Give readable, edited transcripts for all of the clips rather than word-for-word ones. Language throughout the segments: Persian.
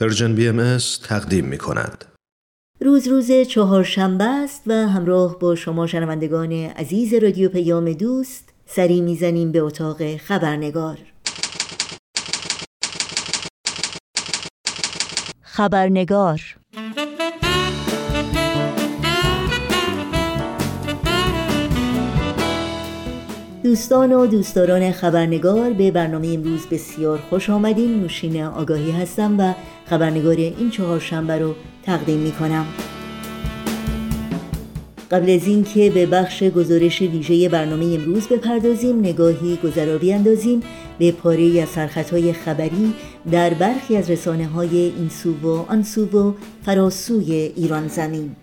پرژن BMS تقدیم می‌کند. روز چهارشنبه است و همراه با شما شنوندگان عزیز رادیو پیام دوست سری می‌زنیم به اتاق خبرنگار. دوستان و دوستداران خبرنگار، به برنامه امروز بسیار خوش آمدین. نوشین آگاهی هستم و خبرنگار این چهارشنبه رو تقدیم می کنم. قبل از این که به بخش گزارش ویژه برنامه امروز بپردازیم، نگاهی گذرا بیندازیم به پاره‌ای از سرخطهای خبری در برخی از رسانه‌های این سو و آن سو و فراسوی ایران زمین.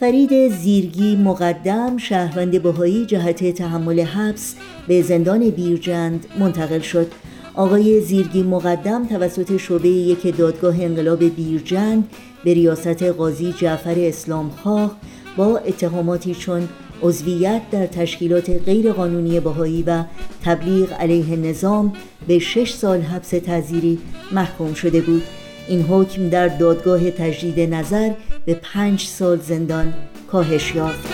فریده زیرگی مقدم، شهروند بهایی، جهت تحمل حبس به زندان بیرجند منتقل شد. آقای زیرگی مقدم توسط شعبه 1 دادگاه انقلاب بیرجند به ریاست قاضی جعفر اسلامخواه با اتهاماتی چون عضویت در تشکیلات غیرقانونی بهایی و تبلیغ علیه نظام به 6 سال حبس تعزیری محکوم شده بود. این حکم در دادگاه تجدید نظر به 5 سال زندان کاهش یافت.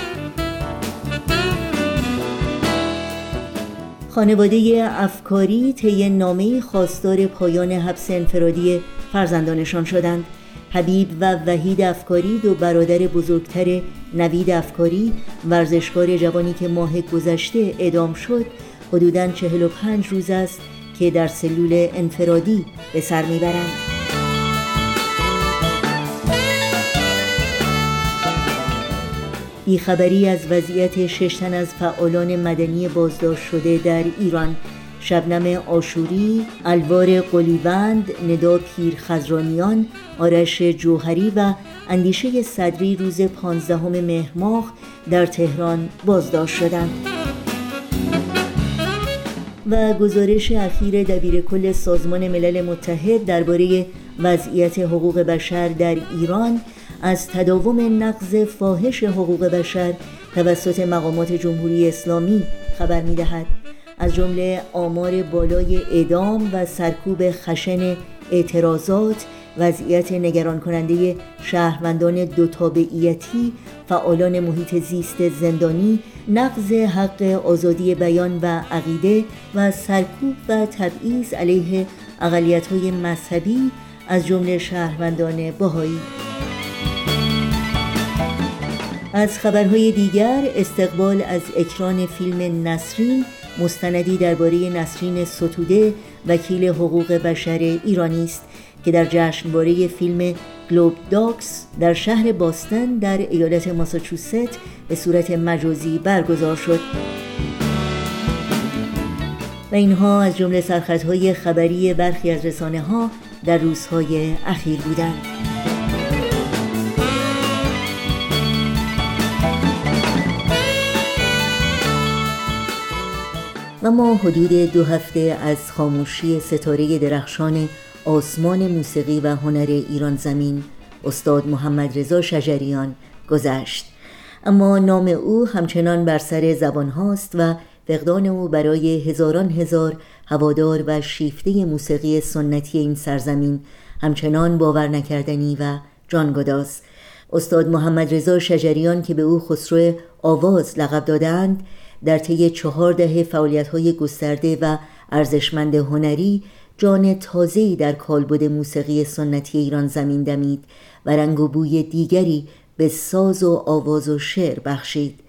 خانواده افکاری طی نامه‌ای خواستار پایان حبس انفرادی فرزندانشان شدند. حبیب و وحید افکاری، 2 برادر بزرگتر نوید افکاری، ورزشکار جوانی که ماه گذشته اعدام شد، حدوداً 45 روز است که در سلول انفرادی به سر می‌برند. بیخبری از وضعیت 6 تن از فعالان مدنی بازداشت شده در ایران، شبنم آشوری، الوار قلیوند، ندا پیرخزریان، آرش جوهری و اندیشه صدری روز 15 مهر ماه در تهران بازداشت شدند. و گزارش اخیر دبیرکل سازمان ملل متحد درباره وضعیت حقوق بشر در ایران از تداوم نقض فاحش حقوق بشر توسط مقامات جمهوری اسلامی خبر می‌دهد. از جمله آمار بالای اعدام و سرکوب خشن اعتراضات، وضعیت نگران کننده شهروندان 2 تابعیتی، فعالان محیط زیست زندانی، نقض حق آزادی بیان و عقیده و سرکوب و تبعیض علیه اقلیت‌های مذهبی از جمله شهروندان بهائی. از خبرهای دیگر، استقبال از اکران فیلم نسرین، مستندی درباره نسرین ستوده، وکیل حقوق بشر ایرانی است که در جشنواره فیلم گلوب داکس در شهر بوستون در ایالت ماساچوست به صورت مجازی برگزار شد. و اینها از جمله سرخطهای خبری برخی از رسانه‌ها در روزهای اخیر بودند. و ما حدود 2 هفته از خاموشی ستاره درخشان آسمان موسیقی و هنر ایران زمین استاد محمد رضا شجریان گذشت، اما نام او همچنان بر سر زبان هاست و فقدان او برای هزاران هزار هوادار و شیفته موسیقی سنتی این سرزمین همچنان باور نکردنی و جانگداز. استاد محمد رضا شجریان که به او خسرو آواز لقب دادند، در طی 4 دهه فعالیت‌های گسترده و ارزشمند هنری جان تازه‌ای در کالبد موسیقی سنتی ایران زمین دمید و رنگ و بوی دیگری به ساز و آواز و شعر بخشید.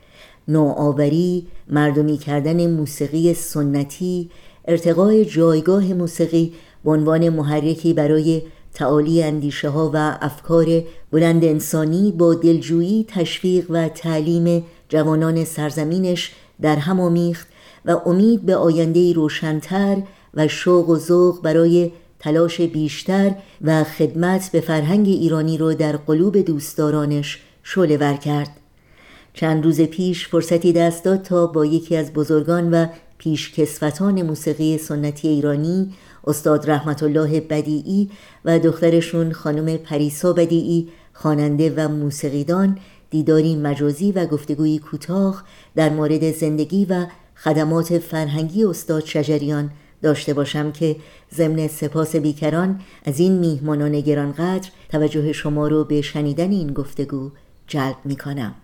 نوآوری، مردمی کردن موسیقی سنتی، ارتقای جایگاه موسیقی به عنوان محرکی برای تعالی اندیشه‌ها و افکار بلند انسانی با دلجویی، تشویق و تعلیم جوانان سرزمینش در هم آمیخت و امید به آینده‌ای روشن‌تر و شوق و ذوق برای تلاش بیشتر و خدمت به فرهنگ ایرانی را در قلوب دوستدارانش شعله‌ور کرد. چند روز پیش فرصتی دست داد تا با یکی از بزرگان و پیشکسوتان موسیقی سنتی ایرانی، استاد رحمت الله بدیعی و دخترشون خانم پریسا بدیعی، خواننده و موسیقیدان، دیداری مجازی و گفتگویی کوتاه در مورد زندگی و خدمات فرهنگی استاد شجریان داشته باشم که ضمن سپاس بیکران از این میهمانان گرانقدر توجه شما رو به شنیدن این گفتگو جلب میکنم.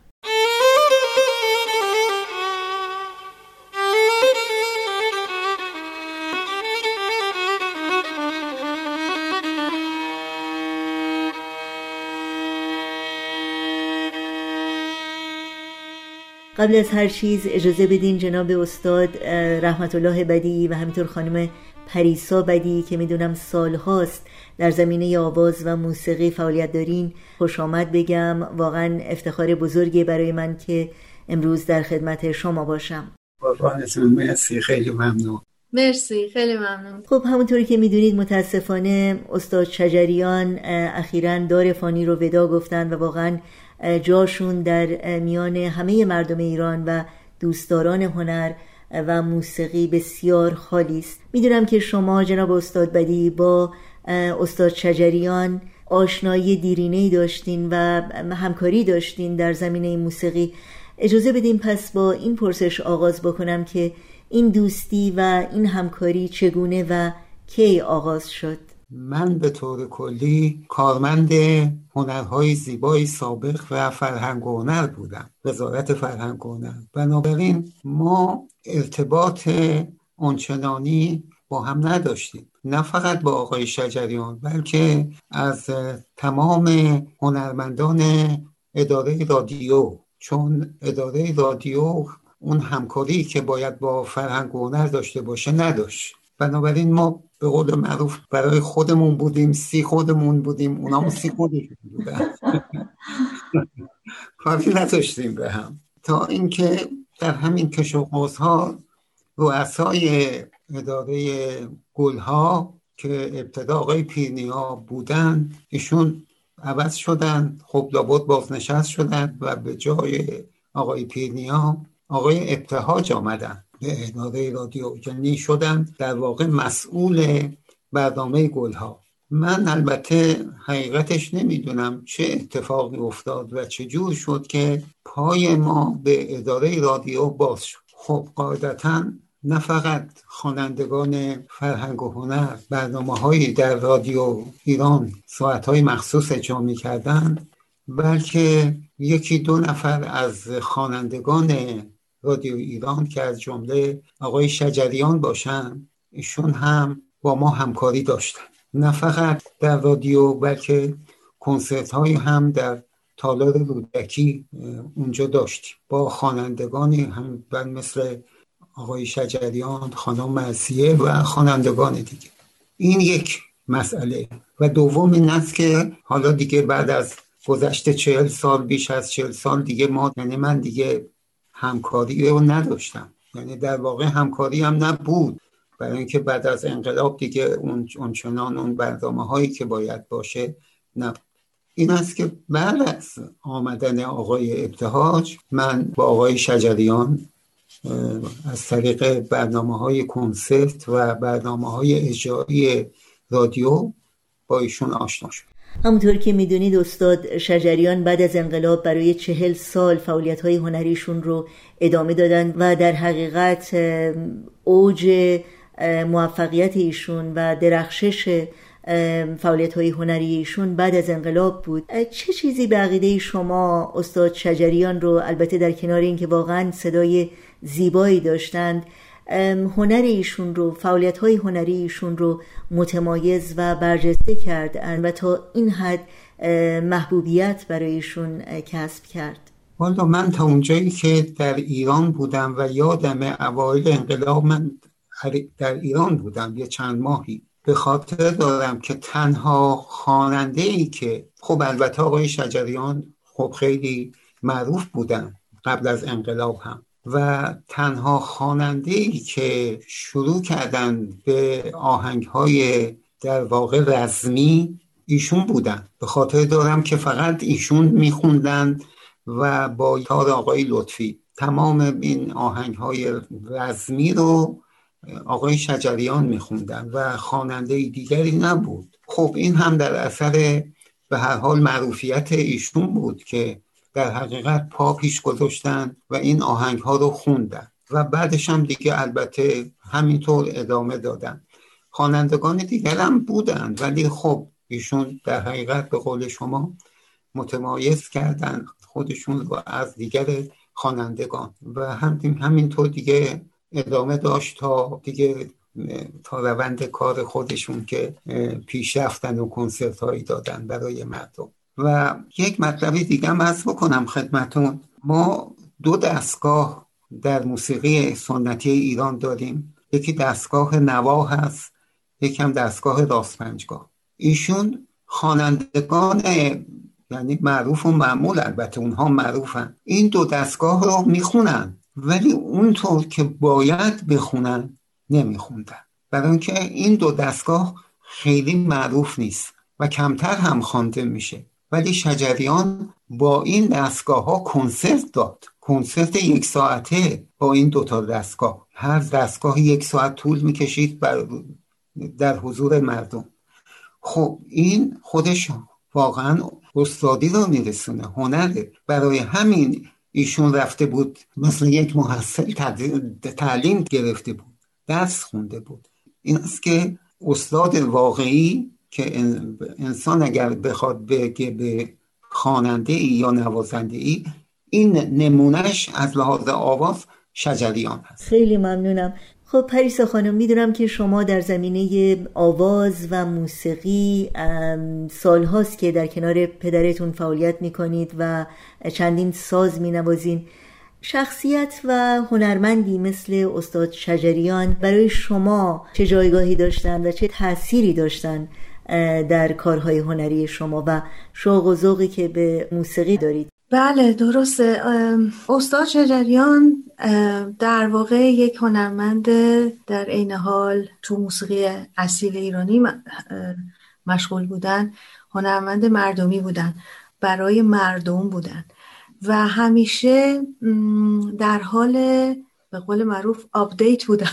قبل از هر چیز اجازه بدین جناب استاد رحمت الله بدیعی و همینطور خانم پریسا بدیعی که میدونم سالهاست در زمینه آواز و موسیقی فعالیت دارین خوش آمد بگم. واقعا افتخار بزرگی برای من که امروز در خدمت شما باشم. قربانتون، مرسی، خیلی ممنون. مرسی، خیلی ممنون. خب همونطوری که میدونید متاسفانه استاد شجریان اخیراً دار فانی رو ودا گفتن و واقعا جاشون در میان همه مردم ایران و دوستداران هنر و موسیقی بسیار خالی است. میدونم که شما جناب استاد بدیعی با استاد شجریان آشنایی دیرینه‌ای داشتین و همکاری داشتین در زمینه موسیقی. اجازه بدین پس با این پرسش آغاز بکنم که این دوستی و این همکاری چگونه و کی آغاز شد؟ من به طور کلی کارمند هنرهای زیبای سابق و فرهنگ و هنر بودم، وزارت فرهنگ و هنر. بنابراین ما ارتباط آنچنانی با هم نداشتیم، نه فقط با آقای شجریان بلکه از تمام هنرمندان اداره رادیو، چون اداره رادیو اون همکاری که باید با فرهنگ و هنر داشته باشه نداشت. بنابراین ما به قول معروف برای خودمون بودیم، سی خودمون بودیم، اونام سی خودشون بودن، کاری نداشتیم به هم. تا اینکه در همین کش و قوس‌ها رؤسای اداره گلها که ابتدا آقای پیرنیا بودن ایشون عوض شدن، خب لابد بازنشست شدن و به جای آقای پیرنیا آقای ابتهاج آمدن به اداره رادیو، یعنی شدن در واقع مسئول برنامه گلها. من البته حقیقتش نمیدونم چه اتفاقی افتاد و چه جور شد که پای ما به اداره رادیو باز شد. خب قاعدتاً نه فقط خوانندگان فرهنگ و هنر برنامه‌هایی در رادیو ایران ساعت‌های مخصوص اجرا می‌کردند، بلکه یکی دو نفر از خوانندگان رادیو ایران که از جمله آقای شجریان باشن ایشون هم با ما همکاری داشتن، نه فقط در رادیو بلکه کنسرت های هم در تالار رودکی اونجا داشتیم با خوانندگانی هم مثل آقای شجریان، خانم مرثیه و خوانندگان دیگه. این یک مسئله و دوم این است که حالا دیگه بعد از گذشته 40 سال، بیش از 40 سال دیگه ما، یعنی من دیگه همکاری رو نداشتم، یعنی در واقع همکاری هم نبود، برای اینکه بعد از انقلاب دیگه اون برنامه هایی که باید باشه نبود. این است که بعد از آمدن آقای ابتهاج من با آقای شجریان از طریق برنامه های کنسرت و برنامه های اجرایی رادیو با ایشون آشنا شدم. همونطور که میدونید استاد شجریان بعد از انقلاب برای 40 سال فعالیت‌های هنریشون رو ادامه دادن و در حقیقت اوج موفقیت ایشون و درخشش فعالیت‌های هنریشون بعد از انقلاب بود. چه چیزی به عقیده شما استاد شجریان رو، البته در کنار اینکه واقعا صدای زیبایی داشتند، هنر ایشون رو، فعالیت‌های هنری ایشون رو متمایز و برجسته کرد و تا این حد محبوبیت برای ایشون کسب کرد؟ والا من تا اونجایی که در ایران بودم و یادم اوایل انقلاب من در ایران بودم یه چند ماهی، به خاطر دارم که تنها خواننده‌ای که، خب البته آقای شجریان خب خیلی معروف بودن قبل از انقلاب هم، و تنها خواننده‌ای که شروع کردند به آهنگ‌های در واقع رزمی ایشون بودن. به خاطر دارم که فقط ایشون می‌خوندن و با تار آقای لطفی تمام این آهنگ‌های رزمی رو آقای شجریان می‌خوندن و خواننده‌ای دیگری نبود. خب این هم در اثر به هر حال معروفیت ایشون بود که در حقیقت پا پیش گذاشتن و این آهنگ ها رو خوندن. و بعدش هم دیگه البته همینطور ادامه دادن. خوانندگان دیگر هم بودن ولی خب ایشون در حقیقت به قول شما متمایز کردن خودشون رو از دیگر خوانندگان و همینطور دیگه ادامه داشت تا دیگه تا روند کار خودشون که پیش رفتن و کنسرت هایی دادن برای مردم. و یک مطلب دیگه هم عرض بکنم خدمتون، ما دو دستگاه در موسیقی سنتی ایران داریم، یکی دستگاه نوا هست، یکی هم دستگاه راست پنجگاه. ایشون خوانندگان یعنی معروف و معمول، البته اونها معروفن، این دو دستگاه رو میخونن ولی اونطور که باید بخونن نمیخوندن، برای اینکه این دو دستگاه خیلی معروف نیست و کمتر هم خوانده میشه. ولی شجریان با این دستگاه ها کنسرت داد، کنسرت یک ساعته با این دوتا دستگاه. هر دستگاه یک ساعت طول میکشید در حضور مردم. خب این خودش واقعا استادی رو میرسونه، هنره. برای همین ایشون رفته بود مثل یک محصل تعلیم گرفته بود، درس خونده بود. این است که استاد واقعی که انسان اگر بخواد بگه به خواننده یا نوازنده ای، این نمونش از لحاظ آواز شجریان هست. خیلی ممنونم. خب پریسا خانم، میدونم که شما در زمینه آواز و موسیقی سالهاست که در کنار پدرتون فعالیت میکنید و چندین ساز مینوازین. شخصیت و هنرمندی مثل استاد شجریان برای شما چه جایگاهی داشتن و چه تأثیری داشتن در کارهای هنری شما و شوق و ذوقی که به موسیقی دارید؟ بله درسته، استاد شجریان در واقع یک هنرمند در عین حال تو موسیقی اصیل ایرانی مشغول بودن، هنرمند مردمی بودن، برای مردم بودن و همیشه در حال به قول معروف آپدیت بودن.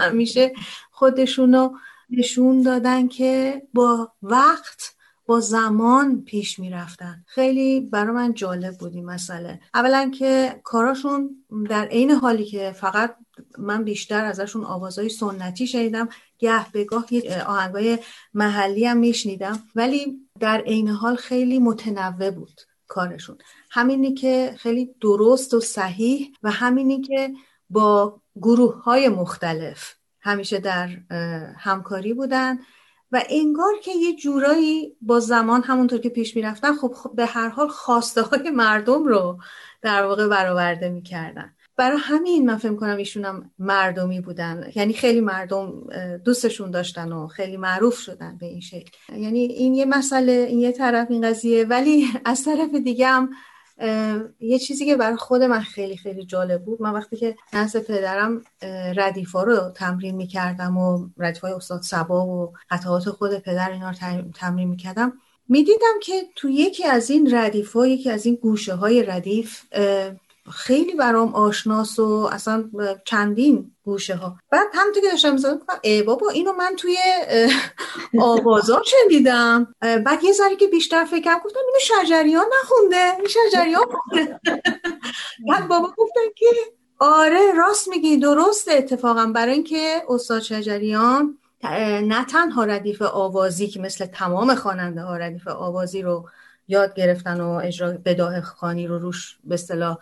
همیشه خودشونو نشون دادن که با وقت، با زمان پیش می رفتن. خیلی برای من جالب بود این مسئله. اولا که کاراشون در عین حالی که فقط من بیشتر ازشون آوازهای سنتی شنیدم، گه به گاه آهنگای محلی هم می شنیدم، ولی در عین حال خیلی متنوع بود کارشون. همینی که خیلی درست و صحیح و همینی که با گروه های مختلف همیشه در همکاری بودن و انگار که یه جورایی با زمان همونطور که پیش می رفتن خب به هر حال خواسته های مردم رو در واقع برآورده می کردن. برای همین من فهم کنم ایشونم مردمی بودن، یعنی خیلی مردم دوستشون داشتن و خیلی معروف شدن به این شکل. یعنی این یه مسئله، این یه طرف این قضیه، ولی از طرف دیگه هم یه چیزی که برای خود من خیلی خیلی جالب بود، من وقتی که نزد پدرم ردیفا رو تمرین میکردم و ردیفای استاد صبا و قطعات خود پدر اینا رو تمرین میکردم، میدیدم که تو یکی از این ردیفا، یکی از این گوشه های ردیف خیلی برام آشناس و اصلا چندین گوشه ها. بعد همونطور که داشتم می‌ذارم بابا اینو من توی آوازا شنیدم. بعد یه ذره که بیشتر فکرم گفتم اینو شجریان نخونده، این شجریان خونده. بعد بابا گفتن که آره راست میگی، درسته. اتفاقا برای اینکه استاد شجریان نه تنها ردیف آوازی که مثل تمام خواننده ها ردیف آوازی رو یاد گرفتن و اجرا بداهه خوانی رو روش به اصطلاح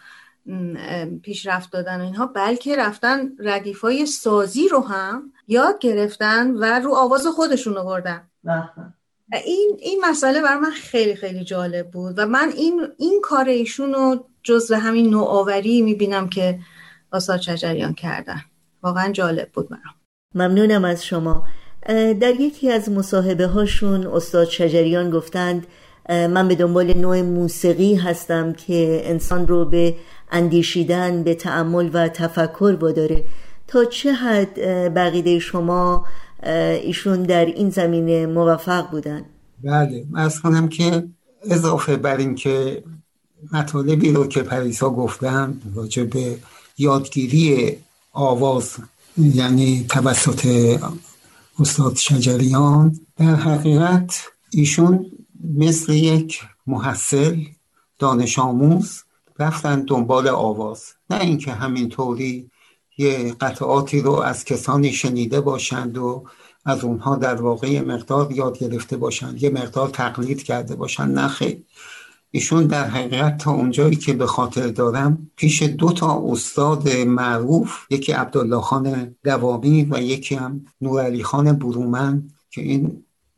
پیشرفت دادن و اینها، بلکه رفتن ردیفای سازی رو هم یاد گرفتن و رو آواز خودشون آوردن. این مسئله برای من خیلی خیلی جالب بود و من این کار ایشون رو جزو همین نوآوری میبینم که استاد شجریان کردن. واقعا جالب بود برام. ممنونم از شما. در یکی از مصاحبه هاشون استاد شجریان گفتند من به دنبال نوع موسیقی هستم که انسان رو به اندیشیدن، به تأمل و تفکر واداره. تا چه حد بقیده شما ایشون در این زمینه موفق بودن؟ بله، من از کنم که اضافه بر این که مطالبی رو که پریسا گفتم راجع به یادگیری آواز یعنی توسط استاد شجریان، در حقیقت ایشون مثل یک محصل دانش آموز رفتن دنبال آواز، نه اینکه همینطوری یه قطعاتی رو از کسانی شنیده باشند و از اونها در واقع مقدار یاد گرفته باشند، یه مقدار تقلید کرده باشند. نه خیر، ایشون در حقیقت تا اونجایی که به خاطر دارم پیش دو تا استاد معروف، یکی عبدالله خان دوامی و یکی هم نورعلیخان برومند که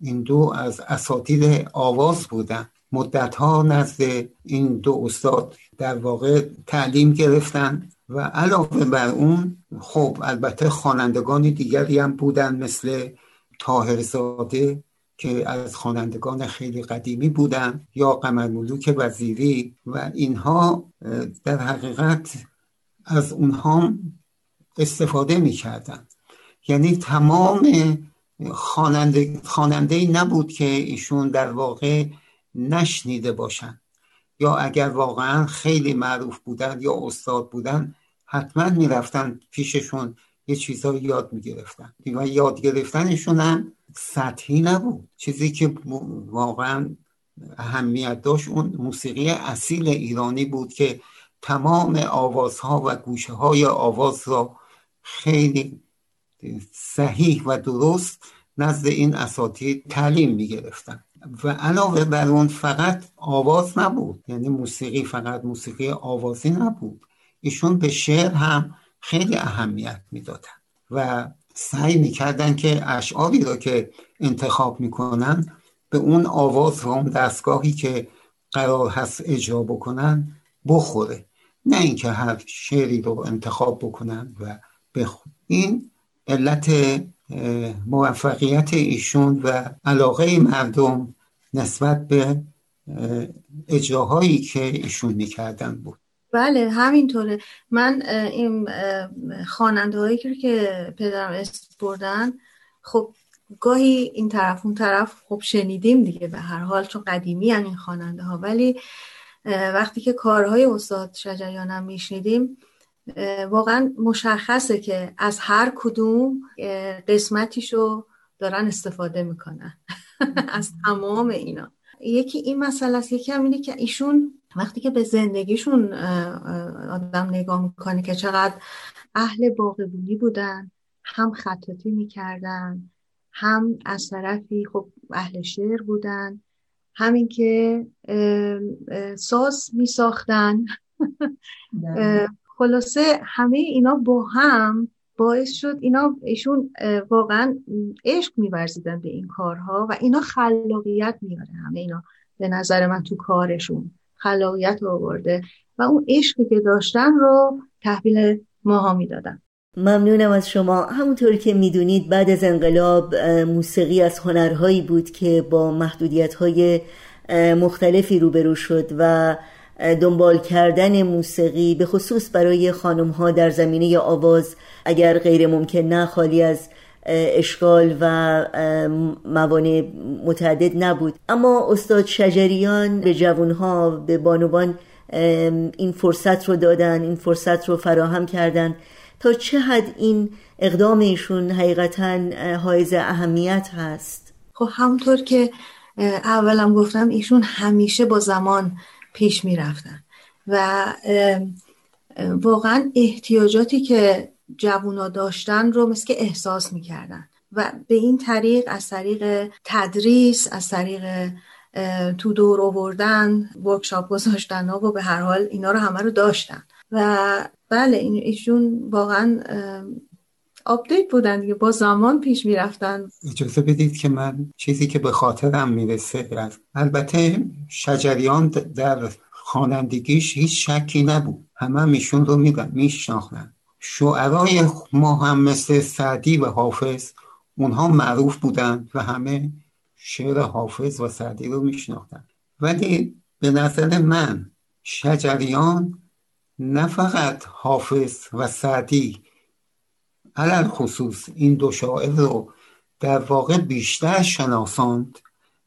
این دو از اساتید آواز بودن، مدت‌ها نزد این دو استاد در واقع تعلیم گرفتن و علاوه بر اون خب البته خوانندگان دیگری هم بودن مثل طاهرزاده که از خوانندگان خیلی قدیمی بودن یا قمر ملوک وزیری و اینها در حقیقت از اونها استفاده می‌کردند. یعنی تمام خواننده‌ای نبود که ایشون در واقع نشنیده باشن، یا اگر واقعا خیلی معروف بودن یا استاد بودن حتما میرفتن پیششون یه چیزایی یاد میگرفتن و یاد گرفتنشون هم سطحی نبود. چیزی که واقعا اهمیت داشت اون موسیقی اصیل ایرانی بود که تمام آوازها و گوشه های آواز را خیلی صحیح و درست نزد این اساتید تعلیم میگرفتن و علاوه بر اون فقط آواز نبود، یعنی موسیقی فقط موسیقی آوازی نبود، ایشون به شعر هم خیلی اهمیت میدادن و سعی میکردن که اشعاری را که انتخاب میکنن به اون آواز و اون دستگاهی که قرار هست اجرا بکنن بخوره، نه اینکه هر شعری رو انتخاب بکنن و بخوره. این علت موفقیت ایشون و علاقه مردم نسبت به اجراهایی که ایشون میکردن بود. بله همینطوره. من این خواننده هایی که پدرم اسم بردن خب گاهی این طرف اون طرف خب شنیدیم دیگه، به هر حال چون قدیمی هن این خواننده ها، ولی وقتی که کارهای استاد شجریان هم میشنیدیم واقعا مشخصه که از هر کدوم قسمتیشو دارن استفاده میکنن از تمام اینا. یکی این مسئله است، یکی هم اینه که ایشون وقتی که به زندگیشون آدم نگاه میکنه که چقدر اهل باغبونی بودن، هم خطاطی میکردن، هم از طرفی خب اهل شعر بودن، همین که ساز میساختن خلاصه همه اینا با هم باعث شد ایشون واقعا عشق می‌ورزیدن به این کارها و اینا خلاقیت میاره، همه اینا به نظر من تو کارشون خلاقیت آورده و اون عشقی که داشتن رو تحویل ماها میدادن. ممنونم از شما. همونطور که میدونید بعد از انقلاب موسیقی از هنرهایی بود که با محدودیت‌های مختلفی روبرو شد و دنبال کردن موسیقی به خصوص برای خانم‌ها در زمینه آواز اگر غیر ممکن نه خالی از اشکال و موانع متعدد نبود، اما استاد شجریان به جوانها، به بانوان این فرصت رو دادن، این فرصت رو فراهم کردن. تا چه حد این اقدام ایشون حقیقتاً حائز اهمیت هست؟ خب همونطور که اولم گفتم ایشون همیشه با زمان پیش می رفتن و واقعا احتیاجاتی که جوونا داشتن رو مثل که احساس می کردن و به این طریق از طریق تدریس، از طریق تو دور آوردن، ورکشاپ گذاشتن و به هر حال اینا رو همه رو داشتن و بله ایشون واقعا آپدیت بودن دیگه، با زمان پیش می رفتن. اجازه بدید که من چیزی که به خاطرم می رسه، البته شجریان در خوانندگیش هیچ شکی نبود، همه میشون رو می شناختن. شعرهای ما هم مثل سعدی و حافظ اونها معروف بودن و همه شعر حافظ و سعدی رو می شناختن، ولی به نظر من شجریان نه فقط حافظ و سعدی، علل خصوص این دو شاعر رو در واقع بیشتر شناساند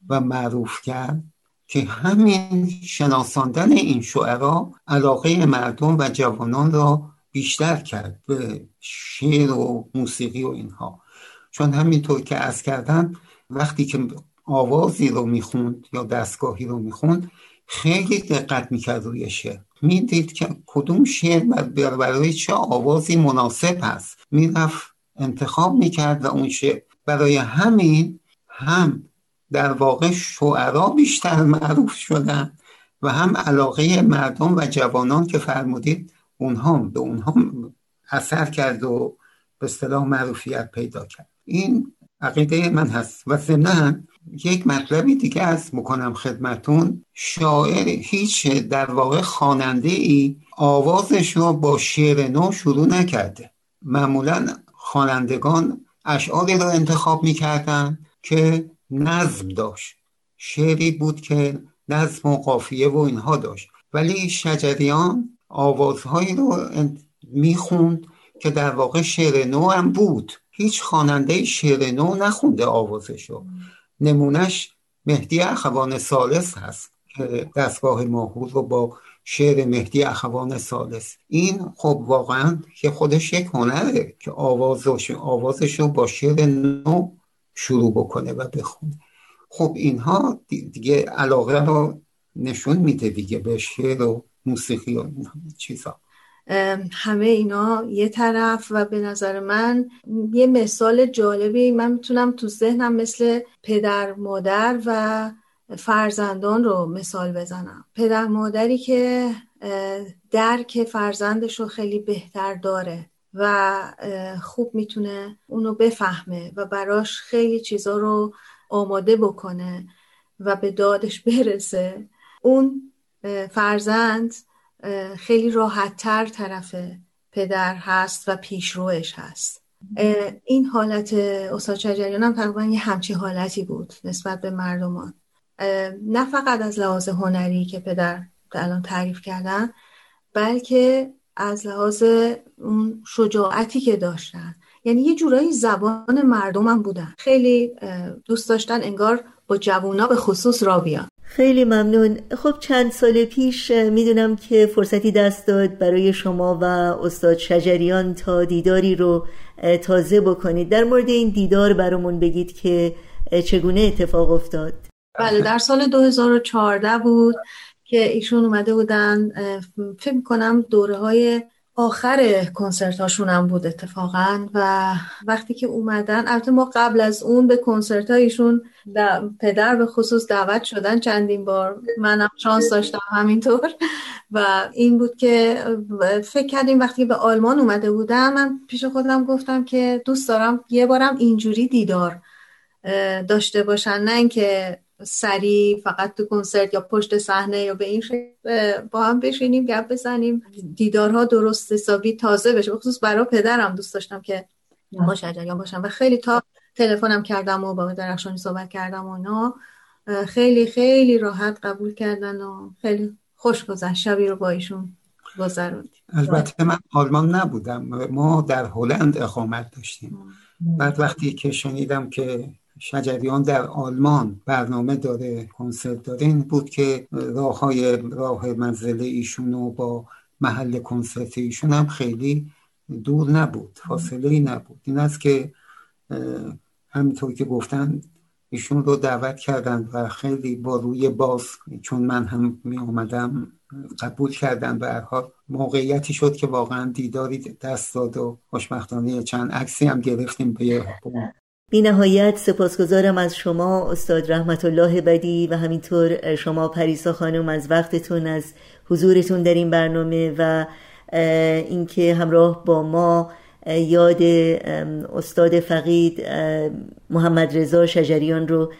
و معروف کرد که همین شناساندن این شعرها علاقه مردم و جوانان را بیشتر کرد به شعر و موسیقی و اینها. چون همینطور که عرض کردم وقتی که آوازی رو میخوند یا دستگاهی رو میخوند خیلی دقت میکرد روی شعر، میدید که کدوم شعر برای چه آوازی مناسب هست، میرفت انتخاب میکرد و اون شعر. برای همین هم در واقع شعرا بیشتر معروف شدن و هم علاقه مردم و جوانان که فرمودید اونها اثر کرد و به اصطلاح معروفیت پیدا کرد. این عقیده من هست. و ضمناً یک مطلبی دیگه از میکنم خدمتون، شاعر هیچ در واقع خواننده ای آوازش رو با شعر نو شروع نکرده. معمولاً خوانندگان اشعاری رو انتخاب میکردن که نظم داشت، شعری بود که نظم و قافیه و اینها داشت، ولی شجریان آوازهایی رو میخوند که در واقع شعر نو هم بود. هیچ خواننده شعر نو نخونده آوازشو. نمونش مهدی اخوان ثالث هست که دستگاه ماهور رو با شعر مهدی اخوان ثالث، این خب واقعا که خودش یک هنره که آوازشو با شعر نو شروع بکنه و بخونه. خب اینها دیگه علاقه رو نشون میده دیگه به شعر و موسیقی و این چیزا. همه اینا یه طرف و به نظر من یه مثال جالبی من میتونم تو ذهنم مثل پدر مادر و فرزندان رو مثال بزنم. پدر مادری که درک فرزندش رو خیلی بهتر داره و خوب میتونه اونو بفهمه و براش خیلی چیزا رو آماده بکنه و به دادش برسه، اون فرزند خیلی راحت‌تر طرف پدر هست و پیشروش هست. این حالت استاد شجریان هم تقریبا یه همچین حالتی بود نسبت به مردمان، نه فقط از لحاظ هنری که پدر الان تعریف کردن، بلکه از لحاظ اون شجاعتی که داشتن. یعنی یه جورایی زبان مردم هم بودن، خیلی دوست داشتن انگار با جوونا به خصوص را بیان. خیلی ممنون. خب چند سال پیش میدونم که فرصتی دست داد برای شما و استاد شجریان تا دیداری رو تازه بکنید. در مورد این دیدار برامون بگید که چگونه اتفاق افتاد. بله، در سال 2014 بود که ایشون اومده بودن، فکر می‌کنم دوره‌های آخر کنسرت هاشون هم بود اتفاقا، و وقتی که اومدن، البته ما قبل از اون به کنسرت هایشون پدر به خصوص دعوت شدن چندین بار، منم شانس داشتم همینطور. و این بود که فکر کردیم وقتی به آلمان اومده بودم، من پیش خودم گفتم که دوست دارم یه بارم اینجوری دیدار داشته باشن، نه اینکه سری فقط تو کنسرت یا پشت صحنه یا به این شکل با هم بشینیم گپ بزنیم، دیدارها درست حسابی تازه بشه. بخصوص برای پدرم دوست داشتم که با شجریان باشم و خیلی تا تلفنم کردم و با درخشانی صحبت کردم و اونا خیلی خیلی راحت قبول کردن و خیلی خوش گذشت. شبی رو با ایشون گذروندیم. البته من آلمان نبودم، ما در هلند اقامت داشتیم. بعد وقتی که شنیدم که شجریان در آلمان برنامه داره، کنسرت داره، این بود که راه منزل ایشون و با محل کنسرت ایشون هم خیلی دور نبود، فاصله‌ای نبود. این است که همینطور که گفتن ایشون رو دعوت کردن و خیلی با روی باز، چون من هم می آمدم، قبول کردن. به هر حال موقعیتی شد که واقعا دیداری دست داد و خوشبختانه چند عکسی هم گرفتیم. بی نهایت سپاسگزارم از شما استاد رحمت الله بدیعی و همینطور شما پریسا خانم از وقتتون، از حضورتون در این برنامه و اینکه همراه با ما یاد استاد فقید محمد رضا شجریان رو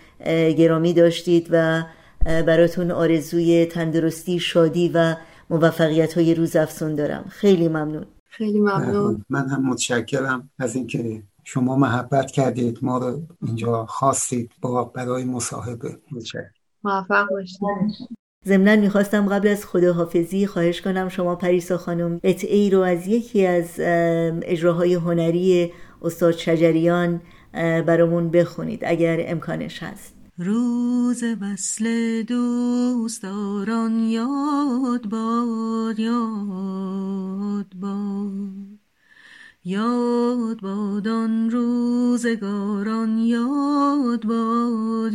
گرامی داشتید و براتون آرزوی تندرستی، شادی و موفقیت‌های روزافزون دارم. خیلی ممنون. خیلی ممنون. من هم متشکرم از اینکه شما محبت کردید، ما رو اینجا خواستید برای مصاحبه. موفق باشید. ضمناً میخواستم قبل از خداحافظی خواهش کنم شما پریسا خانم قطعه‌ای رو از یکی از اجراهای هنری استاد شجریان برامون بخونید اگر امکانش هست. روز وصل دوستداران یاد باد آن روزگاران، یاد باد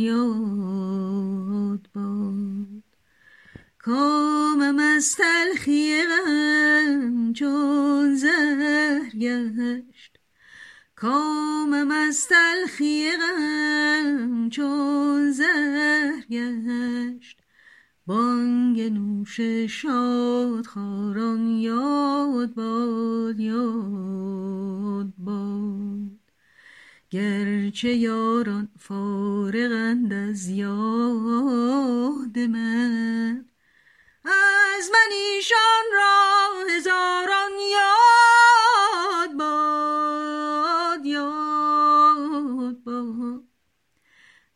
کام مستلخی غم چون زهر گشت، کام مستلخی غم چون زهر گشت، بانگ نوش شاد خاران یاد باد، یاد باد. گرچه یاران فارغند از یاد من، از من ایشان را هزاران یاد باد، یاد باد.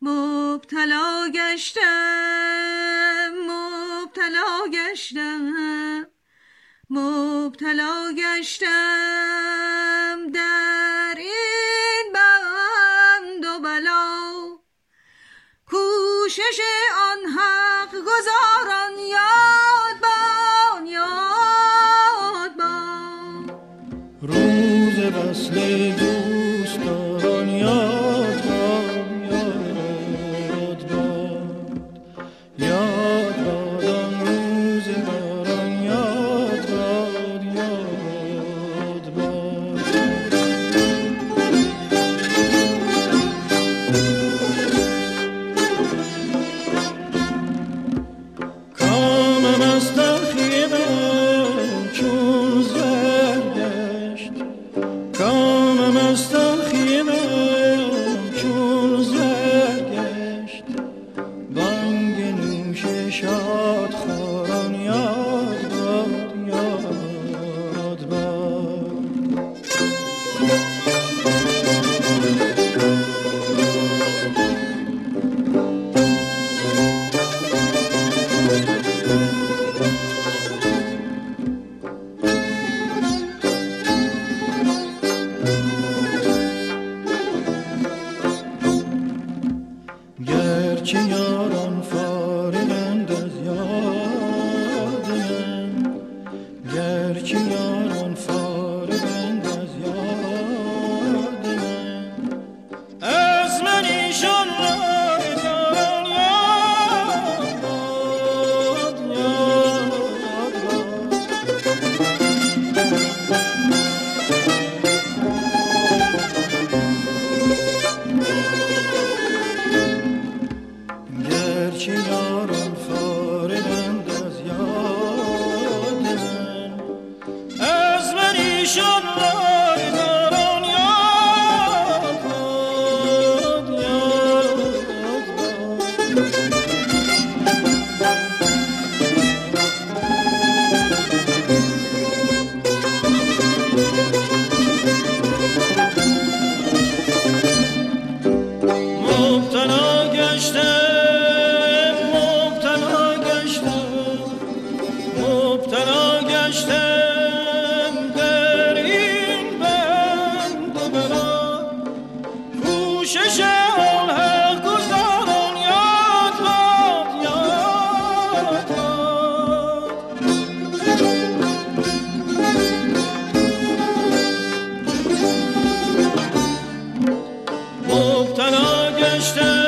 مبتلا گشتم، مبتلا گشتم، مبتلا گشتم در این بند و بلا، کوشش آن حق گزاران یاد باد، یاد باد. روز وصل دوستان یاد باد، یاد باد، یاد باد. آن روز باران یاد باد، یاد باد. کامم از تلخی غم چون زهر گشت، کامم از تلخی غم چون زهر گشت، بانگ نوش شاد خوران یاد باد، یاد باد. گرچه یاران فارغند از یاد من، گرچه یاران فارغند از یاد من، از من ایشان را هزاران یاد باد، یاد باد. گرچه یاران فارغند از یاد من، از من ایشان را هزاران یاد باد، یاد باد. مبتلا گشتم، مبتلا گشتم، مبتلا گشتم در این بند و بلا، کوشش آن حق گزاران یاد باد، یاد باد. مبتلا گشتم.